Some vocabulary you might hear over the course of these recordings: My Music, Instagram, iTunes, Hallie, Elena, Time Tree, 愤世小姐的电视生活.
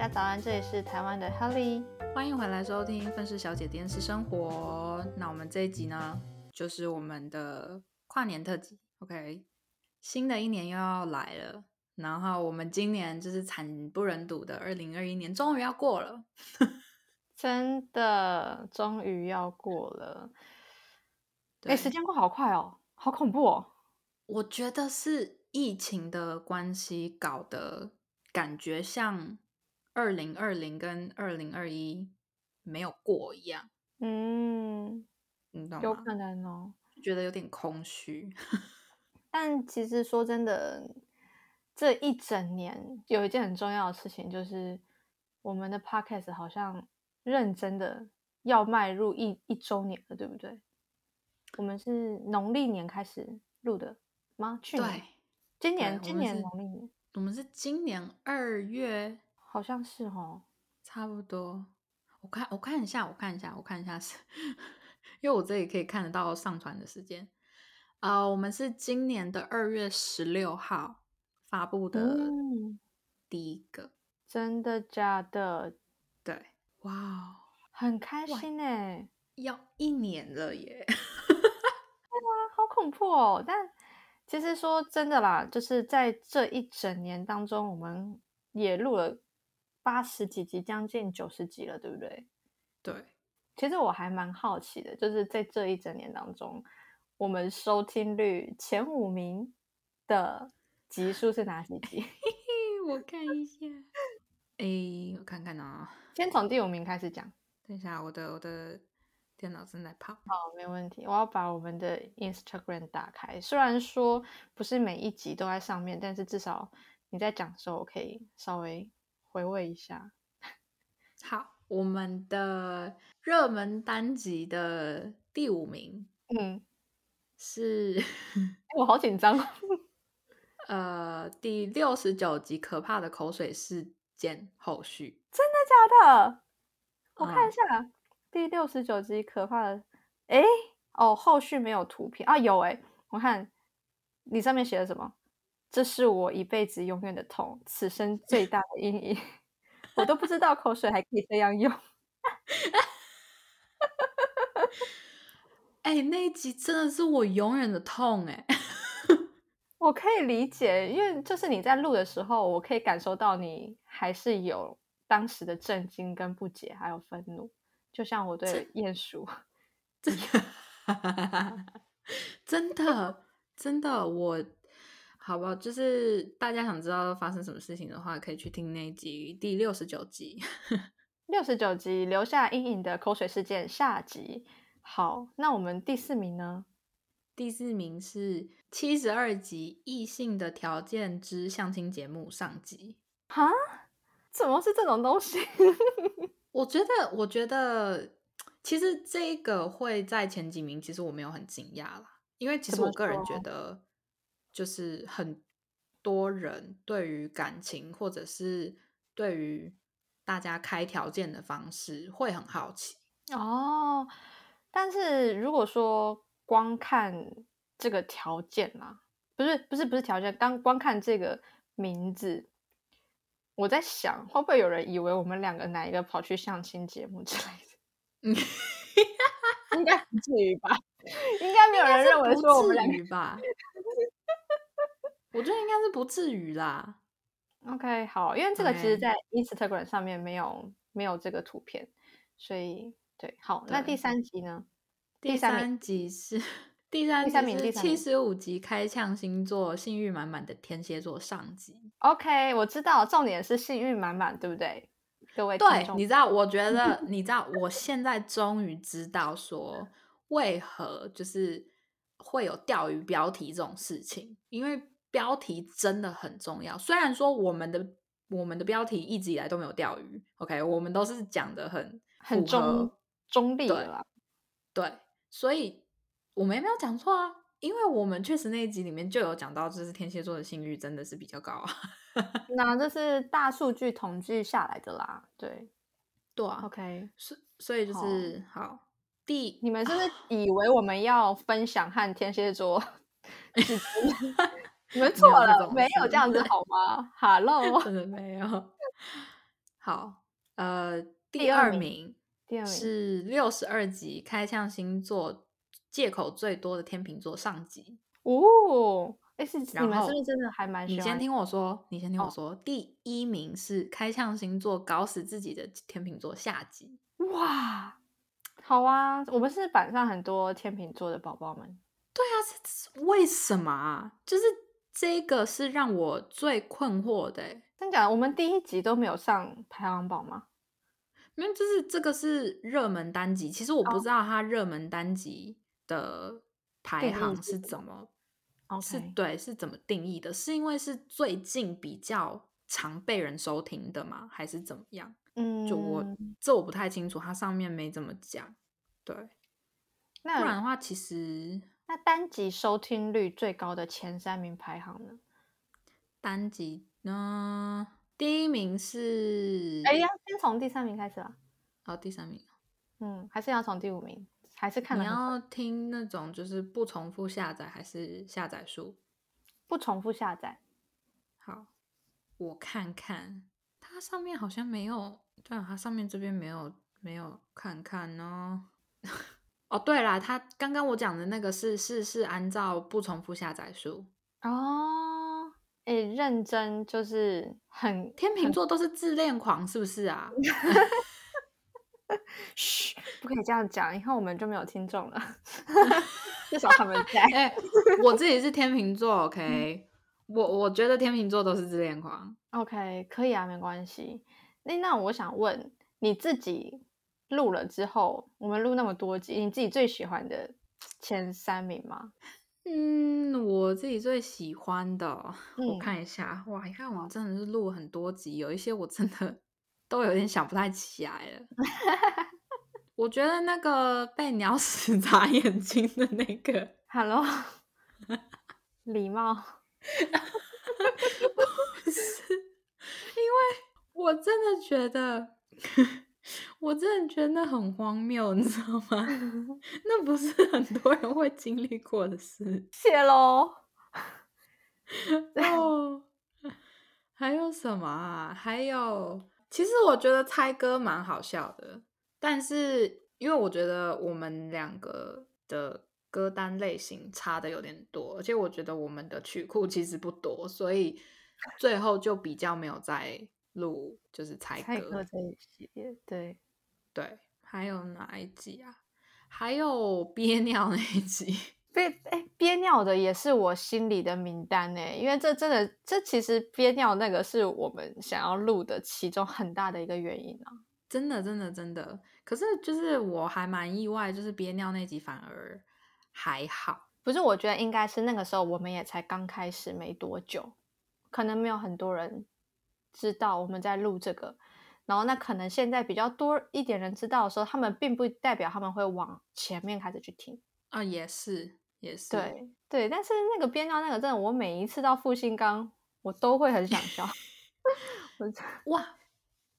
家早安，这里是台湾的 Hallie， 欢迎回来收听《愤世小姐的电视生活》。那我们这一集呢，就是我们的跨年特辑。OK， 新的一年又要来了，然后我们今年就是惨不忍睹的2021年终于要过了，真的终于要过了。哎，时间过好快哦，好恐怖哦！我觉得是疫情的关系搞的。感觉像2020跟2021没有过一样，你懂吗？有可能哦，觉得有点空虚。但其实说真的，这一整年有一件很重要的事情，就是我们的 podcast 好像认真的要迈入一周年了，对不对？我们是农历年开始录的吗？去年？对，今年农历年。我们是今年2月，好像是哦，差不多。我看一下是，因为我这里可以看得到上传的时间。我们是今年的2月16号发布的第一个。真的假的？对，哇，很开心哎，要1年了耶！对啊，好恐怖哦，但。其实说真的啦，就是在这一整年当中，我们也录了80几集，将近90集了，对不对？对。其实我还蛮好奇的，就是在这一整年当中，我们收听率前5名的集数是哪几集？我看一下，我看看啊，先从第5名开始讲。等一下，我的。电脑正在跑。好，没问题。我要把我们的 Instagram 打开，虽然说不是每一集都在上面，但是至少你在讲的时候我可以稍微回味一下。好，我们的热门单集的第5名是我好紧张第69集可怕的口水事件后续。真的假的？我看一下第69集可怕的，后续没有图片啊？有我看你上面写了什么？这是我一辈子永远的痛，此生最大的阴影。我都不知道口水还可以这样用。那一集真的是我永远的痛我可以理解，因为就是你在录的时候，我可以感受到你还是有当时的震惊跟不解，还有愤怒。就像我对鼹鼠真的我好不好，就是大家想知道发生什么事情的话，可以去听那一集第69集69集留下阴影的口水事件下集。好，那我们第4名呢？第4名是72集异性的条件之相亲节目上集。哈？怎么是这种东西？我觉得其实这个会在前几名，其实我没有很惊讶啦，因为其实我个人觉得就是很多人对于感情或者是对于大家开条件的方式会很好奇但是如果说光看这个条件啦，不是条件，光看这个名字，我在想会不会有人以为我们2个哪一个跑去相亲节目之类的应该不至于吧，应该没有人认为说我们2个吧我觉得应该是不至于啦。 OK， 好，因为这个其实在 Instagram 上面没有这个图片，所以对。好，那第3集呢？第三集是75集开呛星座幸运满满的天蝎座上集。 OK， 我知道重点是幸运满满，对不对？各位听众，对，你知道我觉得你知道我现在终于知道说为何就是会有钓鱼标题这种事情，因为标题真的很重要。虽然说我们的标题一直以来都没有钓鱼 OK， 我们都是讲的很中立的啦。 对，所以我们也没有讲错啊，因为我们确实那一集里面就有讲到，就是天蝎座的性欲真的是比较高那这是大数据统计下来的啦。对啊 OK， 所以就是好你们是不是以为我们要分享和天蝎座你们错了，没有这样子好吗？Hello， 真的没有好，第二名是62集开枪星座借口最多的天秤座上集哦。是你们是不是真的还蛮喜欢？你先听我说，第一名是开枪星座搞死自己的天秤座下集。哇，好啊，我们是板上很多天秤座的宝宝们。对啊，为什么啊？就是这个是让我最困惑的。真假的？我们第一集都没有上排行榜吗？没有，就是这个是热门单集，其实我不知道它热门单集的排行是怎么是怎么定义的，是因为是最近比较常被人收听的吗？还是怎么样？就我不太清楚，它上面没怎么讲。对，那不然的话，其实那单集收听率最高的前3名排行呢？单集呢，第一名是要先从第3名开始吧。好，第3名，还是要从第5名？还是看了很多？你要听那种就是不重复下载还是下载数？不重复下载。好，我看看，它上面好像没有。对啊，它上面这边没有看看哦。哦，对啦，它刚刚我讲的那个是按照不重复下载数哦。认真就是很天秤座都是自恋狂，是不是啊？嘘，不可以这样讲，以后我们就没有听众了。至少他们在。我自己是天秤座 ，OK，我觉得天秤座都是自恋狂 ，OK， 可以啊，没关系。那我想问你自己录了之后，我们录那么多集，你自己最喜欢的前3名吗？我自己最喜欢的，我看一下，哇，你看我真的是录很多集，有一些我真的都有点想不太起来了。我觉得那个被鸟屎砸眼睛的那个 ，Hello， 礼貌，不是，因为我真的觉得，我真的觉得很荒谬，你知道吗？那不是很多人会经历过的事。谢喽。哦，还有什么啊？还有。其实我觉得猜歌蛮好笑的，但是因为我觉得我们两个的歌单类型差的有点多，而且我觉得我们的曲库其实不多，所以最后就比较没有再录就是猜歌这一系列。对，还有哪一集啊？还有憋尿那一集。憋尿的也是我心里的名单耶，因为这真的，这其实憋尿那个是我们想要录的其中很大的一个原因啊，真的。可是就是我还蛮意外，就是憋尿那集反而还好。不是，我觉得应该是那个时候我们也才刚开始没多久，可能没有很多人知道我们在录这个，然后那可能现在比较多一点人知道的时候，他们并不代表他们会往前面开始去听啊。也是，对，但是那个憋尿那个真的，我每一次到复兴岗，我都会很想笑。哇，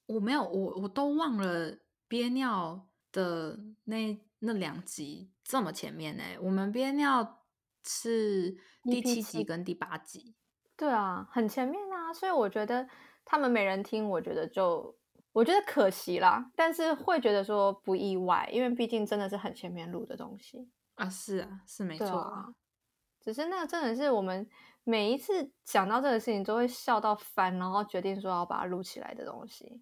我没有，我都忘了憋尿的那2集这么前面我们憋尿是第7集跟第8集，对啊，很前面啊，所以我觉得他们没人听，我觉得可惜啦，但是会觉得说不意外，因为毕竟真的是很前面录的东西。啊，是啊，是没错啊，只是那真的是我们每一次想到这个事情都会笑到翻，然后决定说要把它录起来的东西。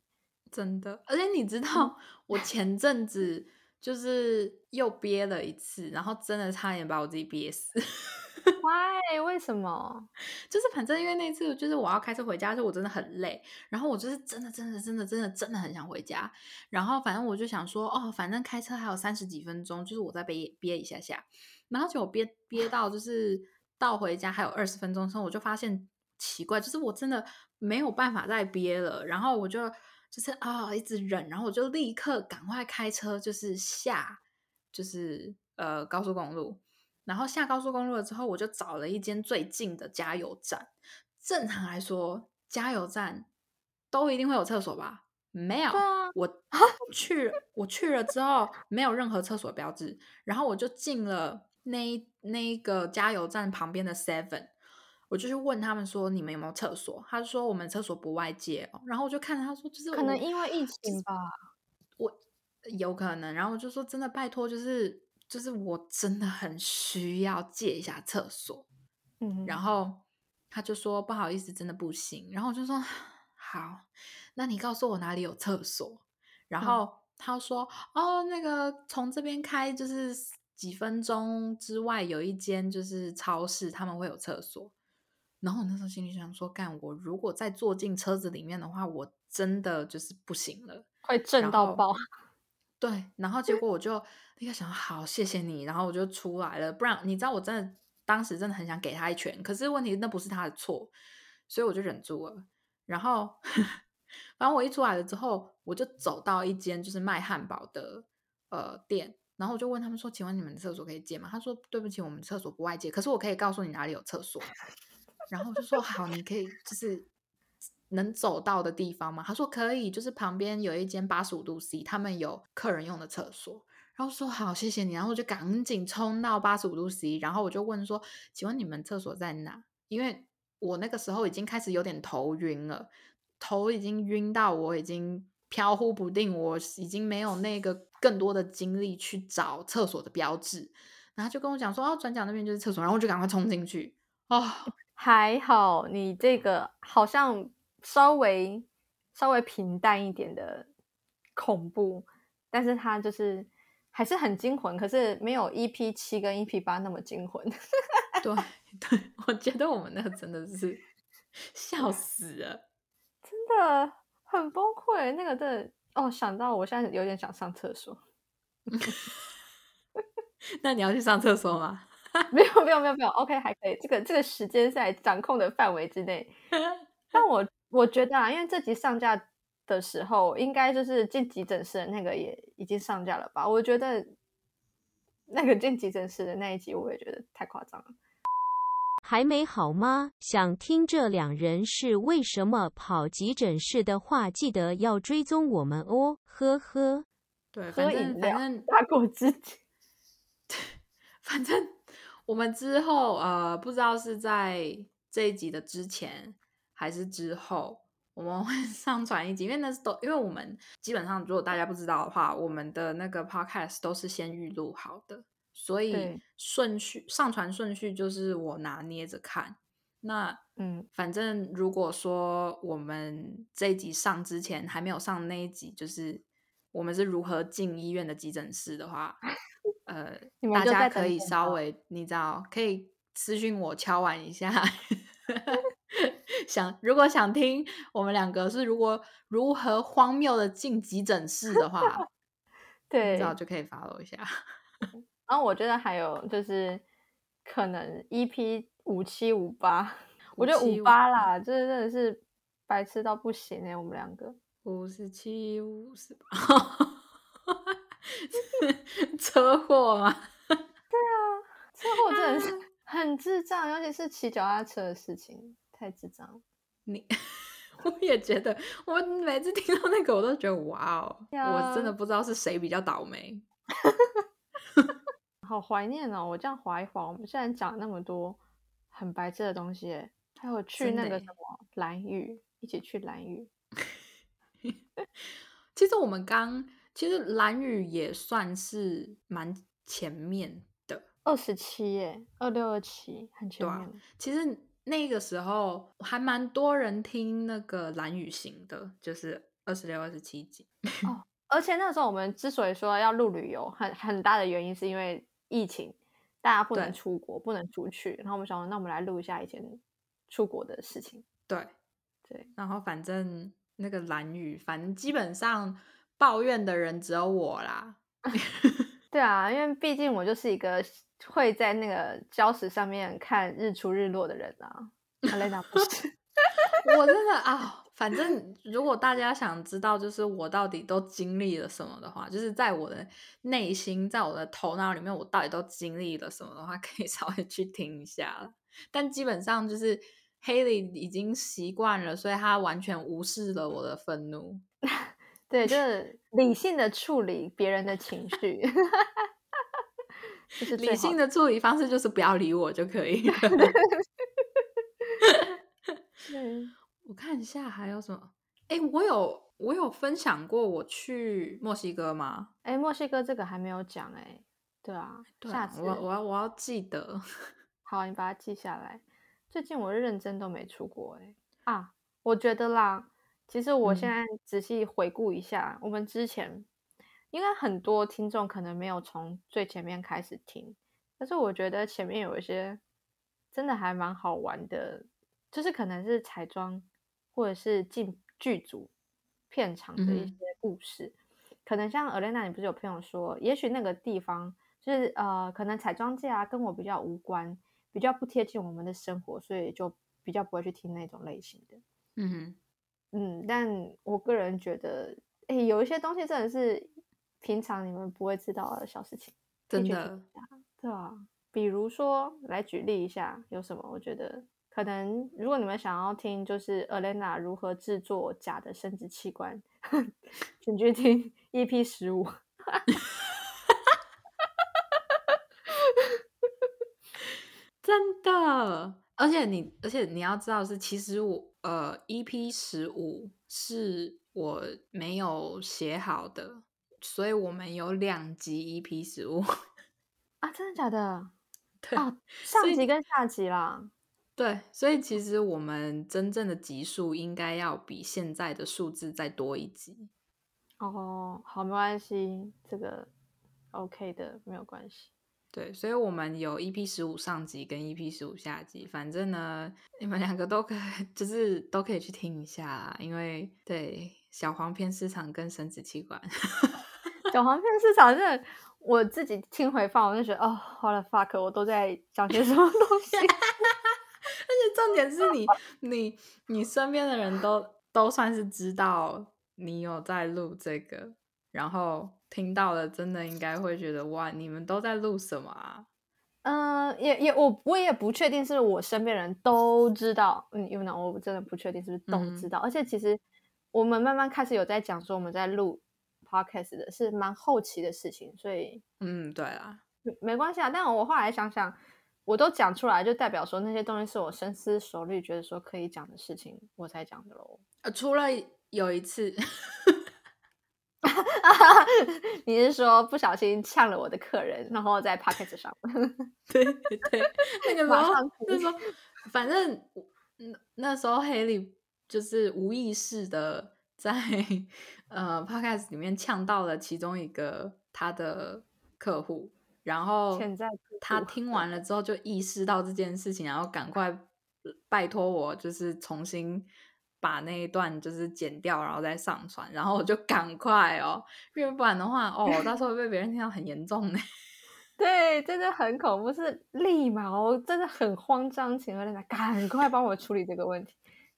真的，而且你知道我前阵子就是又憋了一次，然后真的差点把我自己憋死。Why？ 为什么？就是反正因为那次就是我要开车回家，就我真的很累，然后我就是真的很想回家，然后反正我就想说反正开车还有30几分钟，就是我再憋一下下，然后结果憋到就是到回家还有20分钟的时候，我就发现奇怪，就是我真的没有办法再憋了，然后我就是一直忍，然后我就立刻赶快开车就是下就是高速公路。然后下高速公路了之后，我就找了一间最近的加油站。正常来说，加油站都一定会有厕所吧？没有，我去了之后没有任何厕所标志。然后我就进了那一个加油站旁边的 Seven。我就去问他们说你们有没有厕所，他说我们厕所不外借、哦、然后我就看着他说就是可能因为疫情吧，我有可能，然后我就说真的拜托，就是我真的很需要借一下厕所，嗯，然后他就说不好意思真的不行，然后我就说好，那你告诉我哪里有厕所，然后他说哦那个从这边开就是几分钟之外有一间就是超市他们会有厕所，然后我那时候心里想说干，我如果再坐进车子里面的话我真的就是不行了，会震到爆，对，然后结果我就那个想好谢谢你，然后我就出来了，不然你知道我真的当时真的很想给他一拳，可是问题那不是他的错，所以我就忍住了，然后反正我一出来了之后我就走到一间就是卖汉堡的店，然后我就问他们说请问你们的厕所可以借吗，他说对不起我们厕所不外借，可是我可以告诉你哪里有厕所，然后我就说好你可以就是能走到的地方吗，他说可以，就是旁边有一间85度 C 他们有客人用的厕所，然后说好谢谢你，然后我就赶紧冲到85度 C， 然后我就问说请问你们厕所在哪，因为我那个时候已经开始有点头晕了，头已经晕到我已经飘忽不定，我已经没有那个更多的精力去找厕所的标志，然后就跟我讲说哦转角那边就是厕所，然后我就赶快冲进去，哦还好你这个好像稍微平淡一点的恐怖，但是它就是还是很惊魂，可是没有 EP7 跟 EP8 那么惊魂对对，我觉得我们那真的是笑死了，真的很崩溃，那个真的哦，想到我现在有点想上厕所那你要去上厕所吗没有 OK 还可以，这个时间在掌控的范围之内但我觉得啊，因为这集上架的时候应该就是进急诊室的那个也已经上架了吧，我觉得那个进急诊室的那一集我也觉得太夸张了。还没好吗？想听这两人是为什么跑急诊室的话，记得要追踪我们哦，呵呵。对，反正打果汁，反正我们之后不知道是在这一集的之前还是之后，我们会上传一集，因为那是都因为我们基本上如果大家不知道的话，我们的那个 podcast 都是先预录好的。所以顺序上传顺序就是我拿捏着看，那反正如果说我们这一集上之前还没有上那一集，就是我们是如何进医院的急诊室的话大家可以稍微你知道可以私讯我敲完一下如果想听我们两个是如何荒谬的进急诊室的话对，你知道就可以 follow 一下然后我觉得还有就是可能 EP5758 我觉得58啦，这真的是白痴到不行欸，我们两个5758 车祸吗？对啊，车祸真的是很智障，尤其是骑脚踏车的事情太智障了。我也觉得我每次听到那个我都觉得哇哦、我真的不知道是谁比较倒霉好怀念哦！我这样滑一滑，我们现在讲那么多很白痴的东西耶，还有去那个什么兰屿，一起去兰屿其实兰屿也算是蛮前面的，27耶，2627，很前面、其实那个时候还蛮多人听那个兰屿行的，就是26、27集哦。而且那时候我们之所以说要录旅游，很大的原因是因为疫情，大家不能出国，不能出去，然后我们想说那我们来录一下以前出国的事情。对，然后反正那个兰屿，反正基本上抱怨的人只有我啦对啊，因为毕竟我就是一个会在那个礁石上面看日出日落的人啊Elena 不是我真的啊反正如果大家想知道就是我到底都经历了什么的话，就是在我的内心在我的头脑里面我到底都经历了什么的话，可以稍微去听一下了。但基本上就是Hallie已经习惯了，所以他完全无视了我的愤怒对，就是理性的处理别人的情绪理性的处理方式就是不要理我就可以了对，我看一下还有什么。哎，我有分享过我去墨西哥吗？哎，墨西哥这个还没有讲。哎，对啊，对啊，下次我要记得。好，你把它记下来。最近我认真都没出国。哎啊，我觉得啦，其实我现在仔细回顾一下，我们之前应该很多听众可能没有从最前面开始听，但是我觉得前面有一些真的还蛮好玩的，就是可能是彩妆或者是进剧组片场的一些故事。可能像 Elena 你不是有朋友说也许那个地方就是可能彩妆界啊跟我比较无关，比较不贴近我们的生活，所以就比较不会去听那种类型的。但我个人觉得有一些东西真的是平常你们不会知道的小事情，真的。对啊，比如说来举例一下有什么。我觉得可能如果你们想要听就是 Elena 如何制作假的生殖器官请去听 EP15 真的。而且你要知道是其实我EP15 是我没有写好的，所以我们有2集 EP15 啊。真的假的？对啊，上集跟下集啦。对，所以其实我们真正的集数应该要比现在的数字再多一集。哦，好，没关系，这个 OK 的，没有关系。对，所以我们有 EP15 上集跟 EP15 下集，反正呢你们两个都可以，就是都可以去听一下啦。因为对小黄片市场跟生殖器官小黄片市场真的我自己听回放我就觉得哦 what the fuck 我都在讲些什么东西而且重点是你身边的人都算是知道你有在录这个，然后听到了真的应该会觉得哇你们都在录什么啊。我也不确定是我身边人都知道，因为我真的不确定是不是都知道。而且其实我们慢慢开始有在讲说我们在录 podcast 的是蛮后期的事情，所以对啦，没关系啊。但我后来想想我都讲出来就代表说那些东西是我深思熟虑觉得说可以讲的事情我才讲的咯。除了有一次你是说不小心呛了我的客人然后在 podcast 上对对，那时候反正那时候Hallie就是无意识的在podcast 里面呛到了其中一个他的客户，然后他听完了之后就意识到这件事情，然后赶快拜托我就是重新把那一段就是剪掉然后再上传，然后我就赶快因为不然的话我到时候被别人听到很严重呢。对，真的很恐怖，是立马真的很慌张，请Elena赶快帮我处理这个问题，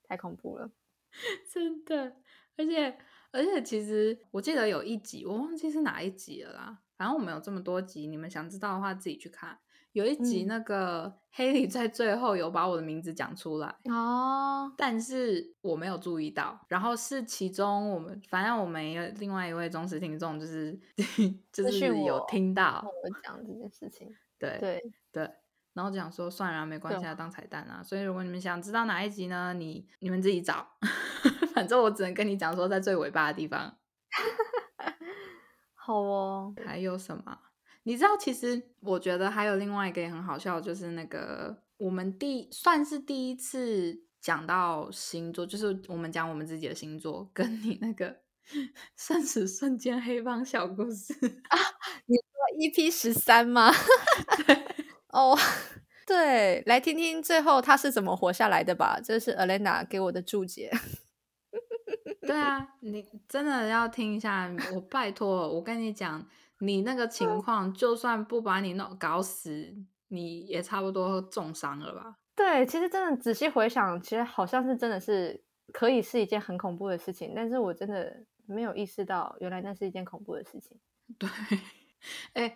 太恐怖了真的。而且其实我记得有一集我忘记是哪一集了啦，反正我们有这么多集，你们想知道的话自己去看。有一集那个Hallie在最后有把我的名字讲出来但是我没有注意到，然后是其中我们反正我们也有另外一位忠实听众就是有听到我讲这件事情。对，然后讲说算了没关系当彩蛋啊。所以如果你们想知道哪一集呢你们自己找反正我只能跟你讲说在最尾巴的地方好哦。还有什么你知道，其实我觉得还有另外一个也很好笑，就是那个我们算是第一次讲到星座，就是我们讲我们自己的星座跟你那个生死瞬间黑帮小故事啊。你说 EP13 吗对，来听听最后他是怎么活下来的吧，这是 Elena 给我的注解对啊，你真的要听一下，我拜托我跟你讲你那个情况就算不把你搞死你也差不多重伤了吧。对，其实真的仔细回想其实好像是真的是可以是一件很恐怖的事情，但是我真的没有意识到原来那是一件恐怖的事情。对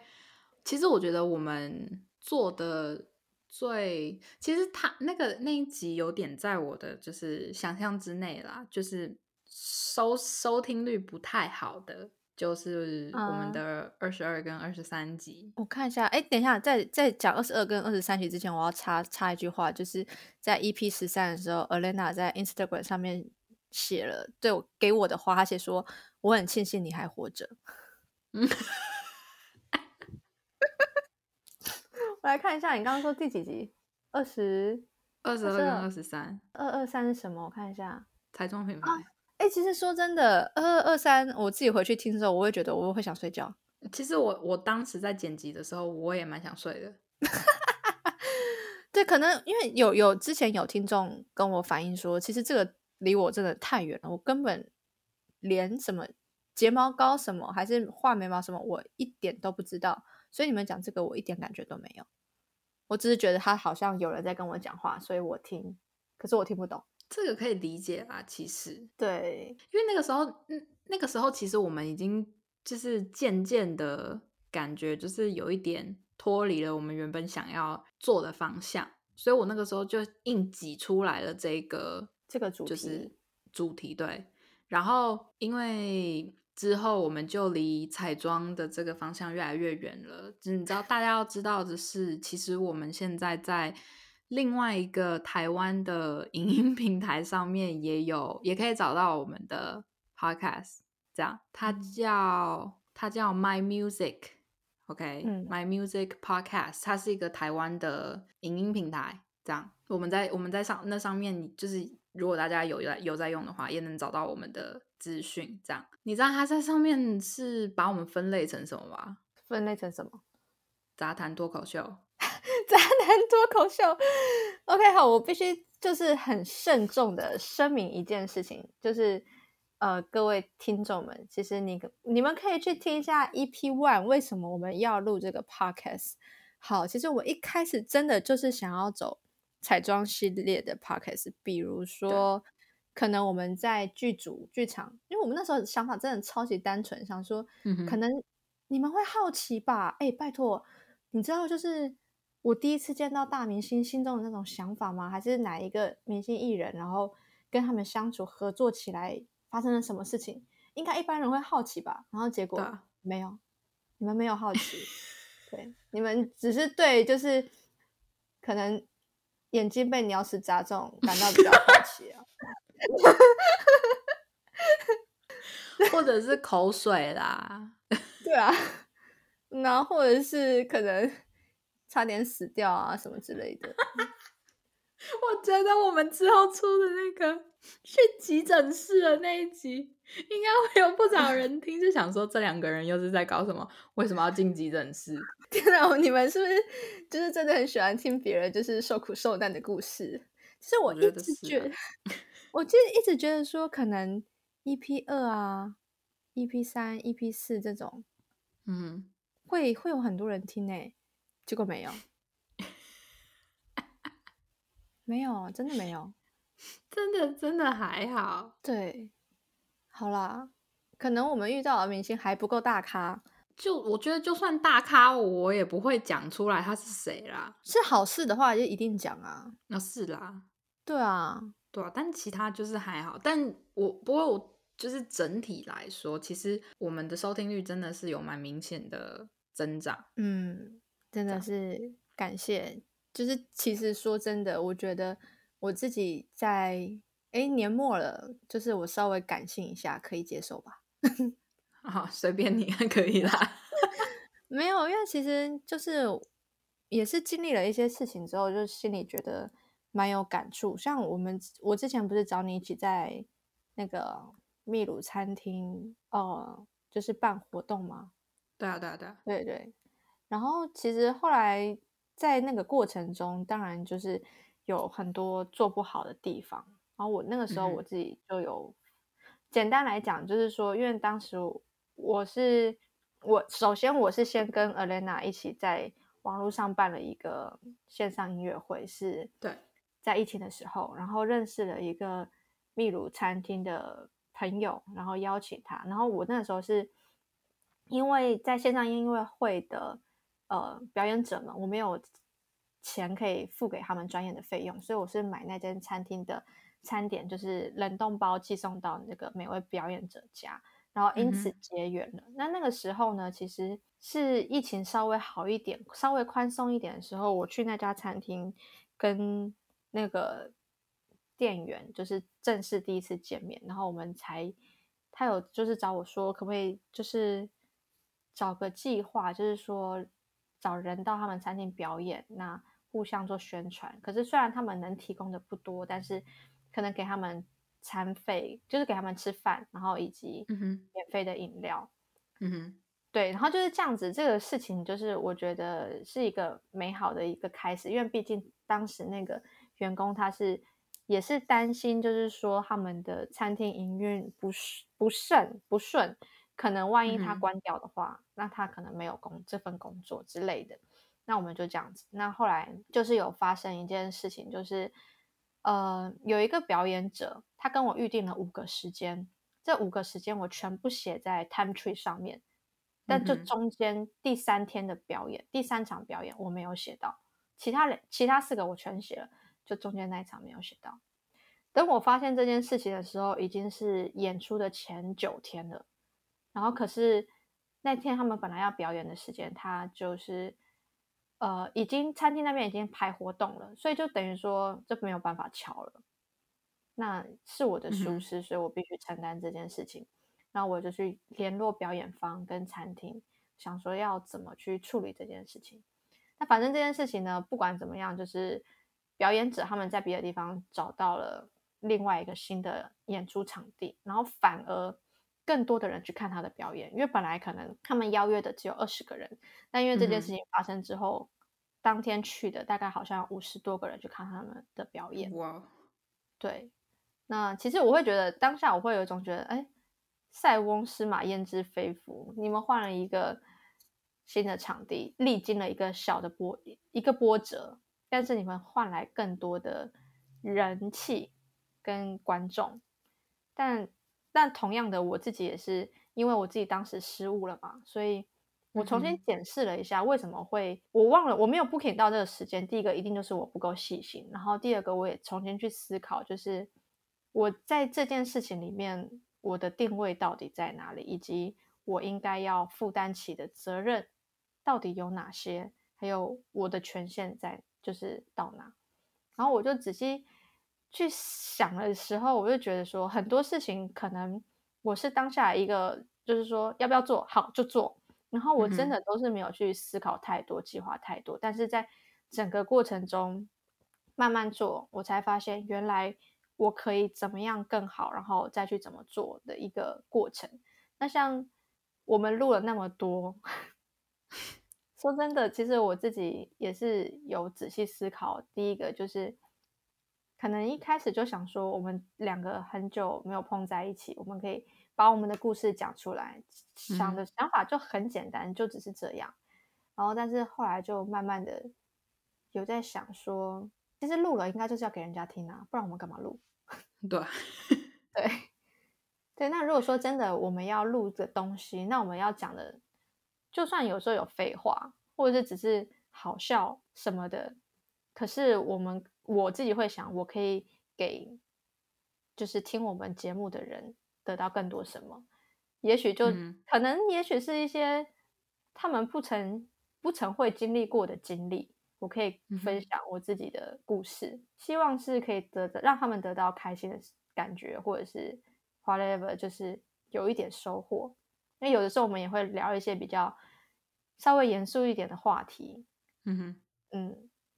其实我觉得我们做的最其实他那一集有点在我的就是想象之内啦，就是收听率不太好的就是我们的22跟23集。我看一下，哎，等一下，在讲22跟23集之前，我要插一句话，就是在 EP13的时候 ，Elena 在 Instagram 上面写了对我给我的话，她写说我很庆幸你还活着。嗯，我来看一下，你刚刚说第几集？22跟23。223是什么？我看一下，彩妆品牌。啊欸，其实说真的22、23我自己回去听的时候，我会觉得我会想睡觉。其实我当时在剪辑的时候，我也蛮想睡的。对，可能因为有之前有听众跟我反映说，其实这个离我真的太远了，我根本连什么睫毛膏什么还是画眉毛什么我一点都不知道，所以你们讲这个我一点感觉都没有，我只是觉得他好像有人在跟我讲话，所以我听，可是我听不懂。这个可以理解啦，其实对，因为那个时候其实我们已经就是渐渐的感觉就是有一点脱离了我们原本想要做的方向，所以我那个时候就硬挤出来了这个主题，就是主题。对，然后因为之后我们就离彩妆的这个方向越来越远了。你知道，大家要知道的是，其实我们现在在另外一个台湾的影音平台上面也可以找到我们的 podcast， 这样它叫 My Music， OK，My Music Podcast， 它是一个台湾的影音平台，这样我们在那上面就是如果大家有在用的话，也能找到我们的资讯。这样你知道它在上面是把我们分类成什么吗？分类成什么？杂谈脱口秀。渣男脱口秀。 OK， 好，我必须就是很慎重的声明一件事情，就是各位听众们，其实你们可以去听一下 EP1 为什么我们要录这个 podcast。 好，其实我一开始真的就是想要走彩妆系列的 podcast， 比如说可能我们在剧场，因为我们那时候想法真的超级单纯，想说可能你们会好奇吧，哎，拜托，你知道就是我第一次见到大明星心中的那种想法吗？还是哪一个明星艺人，然后跟他们相处合作起来发生了什么事情，应该一般人会好奇吧。然后结果没有，你们没有好奇。对，你们只是对就是可能眼睛被鸟屎砸中感到比较好奇啊。或者是口水啦。对啊，然后或者是可能差点死掉啊什么之类的。我觉得我们之后出的那个去急诊室的那一集应该会有不少人听，就想说这两个人又是在搞什么，为什么要进急诊室。天哪，你们是不是就是真的很喜欢听别人就是受苦受难的故事？其实我一直觉得说可能 EP2 啊 EP3 EP4 这种会有很多人听欸，结果没有。没有，真的没有。真的还好。对，好啦，可能我们遇到的明星还不够大咖，就我觉得就算大咖我也不会讲出来他是谁啦。是好事的话就一定讲啊。那是啦，对啊，但其他就是还好。但不过我就是整体来说，其实我们的收听率真的是有蛮明显的增长。真的是感谢，就是其实说真的，我觉得我自己在年末了，就是我稍微感性一下，可以接受吧？好，随便你，可以啦。没有，因为其实就是也是经历了一些事情之后，就心里觉得蛮有感触。像我之前不是找你一起在那个秘鲁餐厅就是办活动吗？对啊，对。然后其实后来在那个过程中，当然就是有很多做不好的地方。然后我那个时候我自己就有简单来讲，就是说因为当时我首先先跟 Elena 一起在网络上办了一个线上音乐会，是在疫情的时候，然后认识了一个秘鲁餐厅的朋友，然后邀请他。然后我那时候是因为在线上音乐会的表演者们，我没有钱可以付给他们专业的费用，所以我是买那间餐厅的餐点，就是冷冻包寄送到那个每位表演者家。然后因此结缘了。那个时候呢，其实是疫情稍微好一点，稍微宽松一点的时候，我去那家餐厅跟那个店员就是正式第一次见面，然后我们才他有就是找我说可不可以就是找个计划，就是说找人到他们餐厅表演，那互相做宣传。可是虽然他们能提供的不多，但是可能给他们餐费，就是给他们吃饭，然后以及免费的饮料。嗯哼，对，然后就是这样子，这个事情就是我觉得是一个美好的一个开始，因为毕竟当时那个员工他是也是担心，就是说他们的餐厅营运不顺，可能万一他关掉的话，那他可能没有这份工作之类的。那我们就这样子。那后来就是有发生一件事情，就是有一个表演者，他跟我预定了5个时间，这5个时间我全部写在 Time Tree 上面，但就中间第3天的表演，第3场表演我没有写到，其他4个我全写了。就中间那一场没有写到。等我发现这件事情的时候，已经是演出的前9天了。然后可是那天他们本来要表演的时间，他就是已经餐厅那边已经排活动了，所以就等于说这没有办法敲了。那是我的疏失，所以我必须承担这件事情。然后我就去联络表演方跟餐厅，想说要怎么去处理这件事情。那反正这件事情呢，不管怎么样，就是表演者他们在别的地方找到了另外一个新的演出场地，然后反而更多的人去看他的表演，因为本来可能他们邀约的只有20个人，但因为这件事情发生之后，当天去的大概好像50多个人去看他们的表演。哇，对，那其实我会觉得当下我会有一种觉得，哎，塞翁失马焉知非福，你们换了一个新的场地，历经了一个小的波折。但是你们换来更多的人气跟观众，但同样的，我自己也是因为我自己当时失误了嘛，所以我重新检视了一下为什么会，我忘了，我没有 booking 到这个时间。第一个一定就是我不够细心，然后第二个我也重新去思考，就是我在这件事情里面我的定位到底在哪里，以及我应该要负担起的责任到底有哪些，还有我的权限在就是到哪。然后我就仔细去想的时候，我就觉得说很多事情可能我是当下一个就是说要不要做好就做，然后我真的都是没有去思考太多，计划太多，但是在整个过程中慢慢做，我才发现原来我可以怎么样更好，然后再去怎么做的一个过程。那像我们录了那么多说真的，其实我自己也是有仔细思考。第一个就是可能一开始就想说我们2个很久没有碰在一起，我们可以把我们的故事讲出来，想法就很简单，就只是这样。然后但是后来就慢慢的有在想说，其实录了应该就是要给人家听啊，不然我们干嘛录？对对对，那如果说真的我们要录的东西，那我们要讲的就算有时候有废话或者是只是好笑什么的，可是我自己会想我可以给就是听我们节目的人得到更多什么，也许就可能也许是一些他们不曾会经历过的经历，我可以分享我自己的故事，希望是可以让他们得到开心的感觉，或者是 whatever， 就是有一点收获。因为有的时候我们也会聊一些比较稍微严肃一点的话题，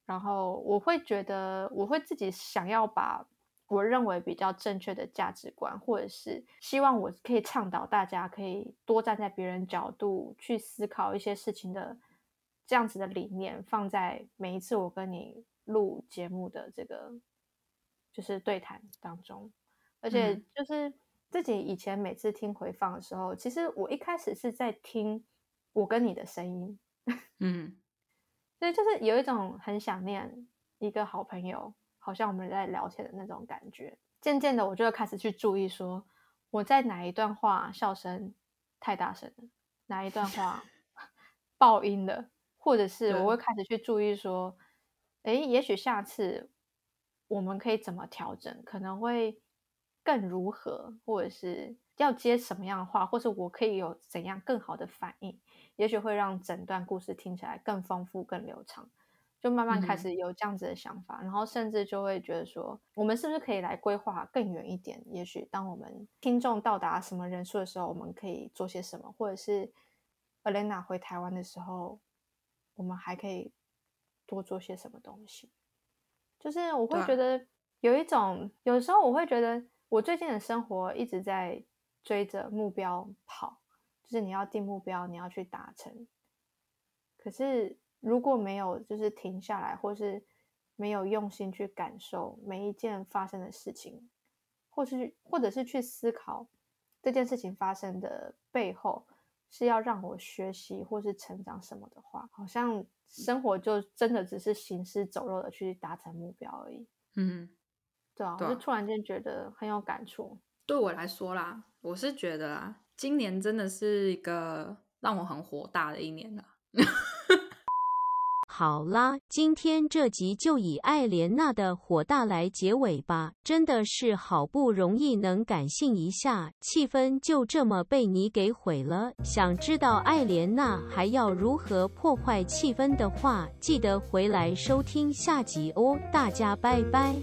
然后我会觉得我会自己想要把我认为比较正确的价值观，或者是希望我可以倡导大家可以多站在别人角度去思考一些事情的这样子的理念，放在每一次我跟你录节目的这个就是对谈当中。而且就是自己以前每次听回放的时候，其实我一开始是在听我跟你的声音，所以就是有一种很想念一个好朋友，好像我们在聊天的那种感觉。渐渐的我就开始去注意说我在哪一段话笑声太大声了，哪一段话爆音了，或者是我会开始去注意说诶，也许下次我们可以怎么调整，可能会更如何，或者是要接什么样的话，或是我可以有怎样更好的反应，也许会让整段故事听起来更丰富更流畅，就慢慢开始有这样子的想法，然后甚至就会觉得说我们是不是可以来规划更远一点，也许当我们听众到达什么人数的时候我们可以做些什么，或者是 Elena 回台湾的时候我们还可以多做些什么东西。就是我会觉得有一种，有时候我会觉得我最近的生活一直在追着目标跑，就是你要定目标你要去达成，可是如果没有就是停下来，或是没有用心去感受每一件发生的事情，或者是去思考这件事情发生的背后是要让我学习或是成长什么的话，好像生活就真的只是行尸走肉的去达成目标而已。嗯，对啊，我就突然间觉得很有感触。对我来说啦，我是觉得啦，今年真的是一个让我很火大的一年啦。好啦，今天这集就以艾莲娜的火大来结尾吧，真的是好不容易能感性一下，气氛就这么被你给毁了。想知道艾莲娜还要如何破坏气氛的话，记得回来收听下集哦，大家拜拜。